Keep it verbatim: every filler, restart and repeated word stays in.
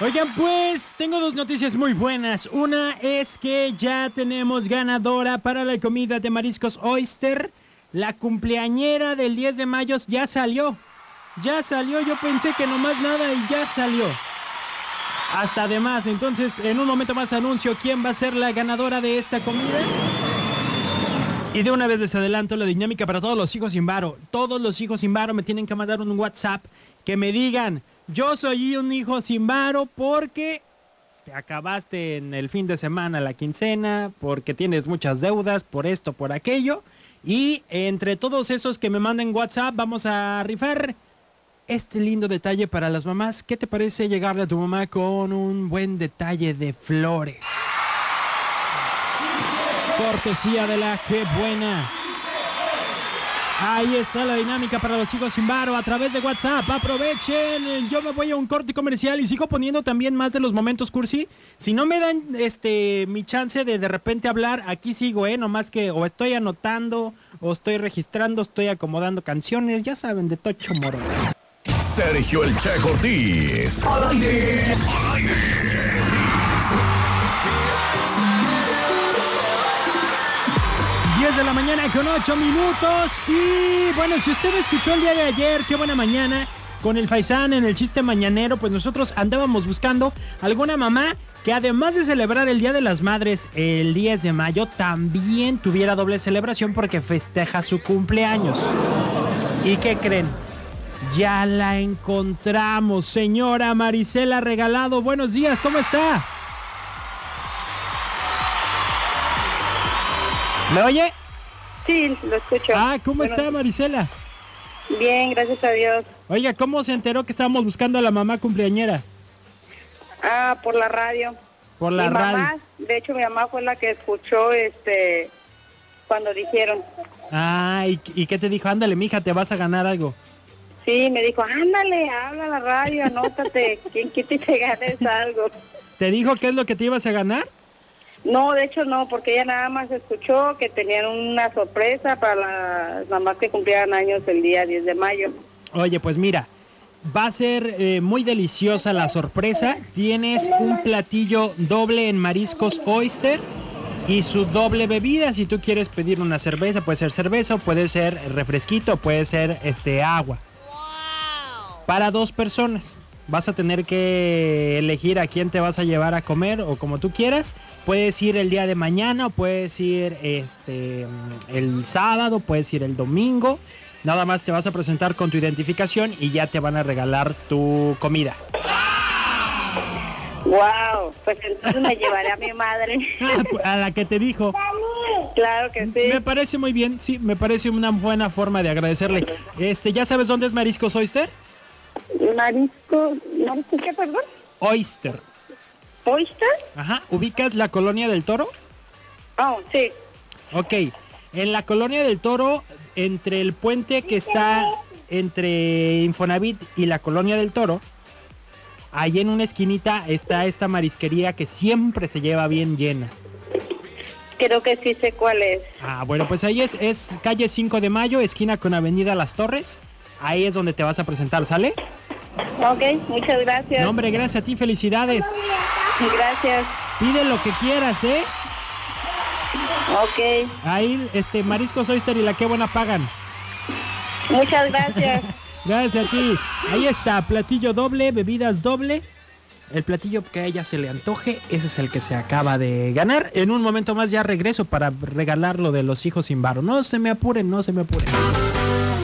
Oigan, pues, tengo dos noticias muy buenas. Una es que ya tenemos ganadora para la comida de Mariscos Oyster. La cumpleañera del diez de mayo ya salió. Ya salió, yo pensé que nomás nada y ya salió. Hasta además, entonces, en un momento más anuncio quién va a ser la ganadora de esta comida. Y de una vez les adelanto la dinámica para todos los hijos sin varo. Todos los hijos sin varo me tienen que mandar un WhatsApp que me digan... Yo soy un hijo sin varo porque te acabaste en el fin de semana la quincena, porque tienes muchas deudas, por esto, por aquello. Y entre todos esos que me manden WhatsApp vamos a rifar este lindo detalle para las mamás. ¿Qué te parece llegarle a tu mamá con un buen detalle de flores? Cortesía de la Qué Buena. Ahí está la dinámica para los hijos sin varo a través de WhatsApp. Aprovechen. Yo me voy a un corte comercial y sigo poniendo también más de los momentos cursi. Si no me dan este mi chance de de repente hablar, aquí sigo, ¿eh? Nomás que o estoy anotando, o estoy registrando, estoy acomodando canciones. Ya saben, de Tocho Moro. Sergio el Che Cortés. Al aire. Al aire. diez de la mañana con ocho minutos. Y bueno, si usted escuchó el día de ayer Qué Buena Mañana con el Faisán en el chiste mañanero, pues nosotros andábamos buscando alguna mamá que además de celebrar el Día de las Madres el diez de mayo, también tuviera doble celebración porque festeja su cumpleaños. ¿Y qué creen? Ya la encontramos, señora Maricela Regalado. Buenos días, ¿cómo está? ¿Me oye? Sí, lo escucho. Ah, ¿cómo bueno, está Marisela? Bien, gracias a Dios. Oiga, ¿cómo se enteró que estábamos buscando a la mamá cumpleañera? Ah, por la radio. Por la mi radio. Mamá, de hecho, mi mamá fue la que escuchó este cuando dijeron. Ah, ¿y, y qué te dijo? Ándale, mija, te vas a ganar algo. Sí, me dijo, ándale, habla a la radio, anótate, ¿quién quita y te ganes algo? ¿Te dijo qué es lo que te ibas a ganar? No, de hecho no, porque ella nada más escuchó que tenían una sorpresa para las mamás que cumplían años el día diez de mayo. Oye, pues mira, va a ser eh, muy deliciosa la sorpresa. Tienes un platillo doble en Mariscos Oyster y su doble bebida. Si tú quieres pedir una cerveza, puede ser cerveza, puede ser refresquito, puede ser este agua. Wow. Para dos personas. Vas a tener que elegir a quién te vas a llevar a comer o como tú quieras. Puedes ir el día de mañana, o puedes ir este el sábado, puedes ir el domingo. Nada más te vas a presentar con tu identificación y ya te van a regalar tu comida. ¡Wow! Pues entonces me llevaré a mi madre. A la que te dijo. Claro que sí. Me parece muy bien, sí, me parece una buena forma de agradecerle. Este, ¿ya sabes dónde es Mariscos Oyster? Marisco, ¿marisco qué, perdón? Oyster. ¿Oyster? Ajá, ¿ubicas la Colonia del Toro? Oh, sí. Ok, en la Colonia del Toro, entre el puente que está entre Infonavit y la Colonia del Toro, ahí en una esquinita está esta marisquería que siempre se lleva bien llena. Creo que sí sé cuál es. Ah, bueno, pues ahí es, es calle cinco de mayo, esquina con avenida Las Torres. Ahí es donde te vas a presentar, ¿sale? Ok, muchas gracias. No, hombre, gracias a ti, felicidades. Gracias. Pide lo que quieras, ¿eh? Ok. Ahí, este, Mariscos Oyster y la Qué Buena pagan. Muchas gracias. Gracias a ti. Ahí está, platillo doble, bebidas doble. El platillo que a ella se le antoje, ese es el que se acaba de ganar. En un momento más ya regreso para regalar lo de los hijos sin varo. No se me apuren, no se me apuren.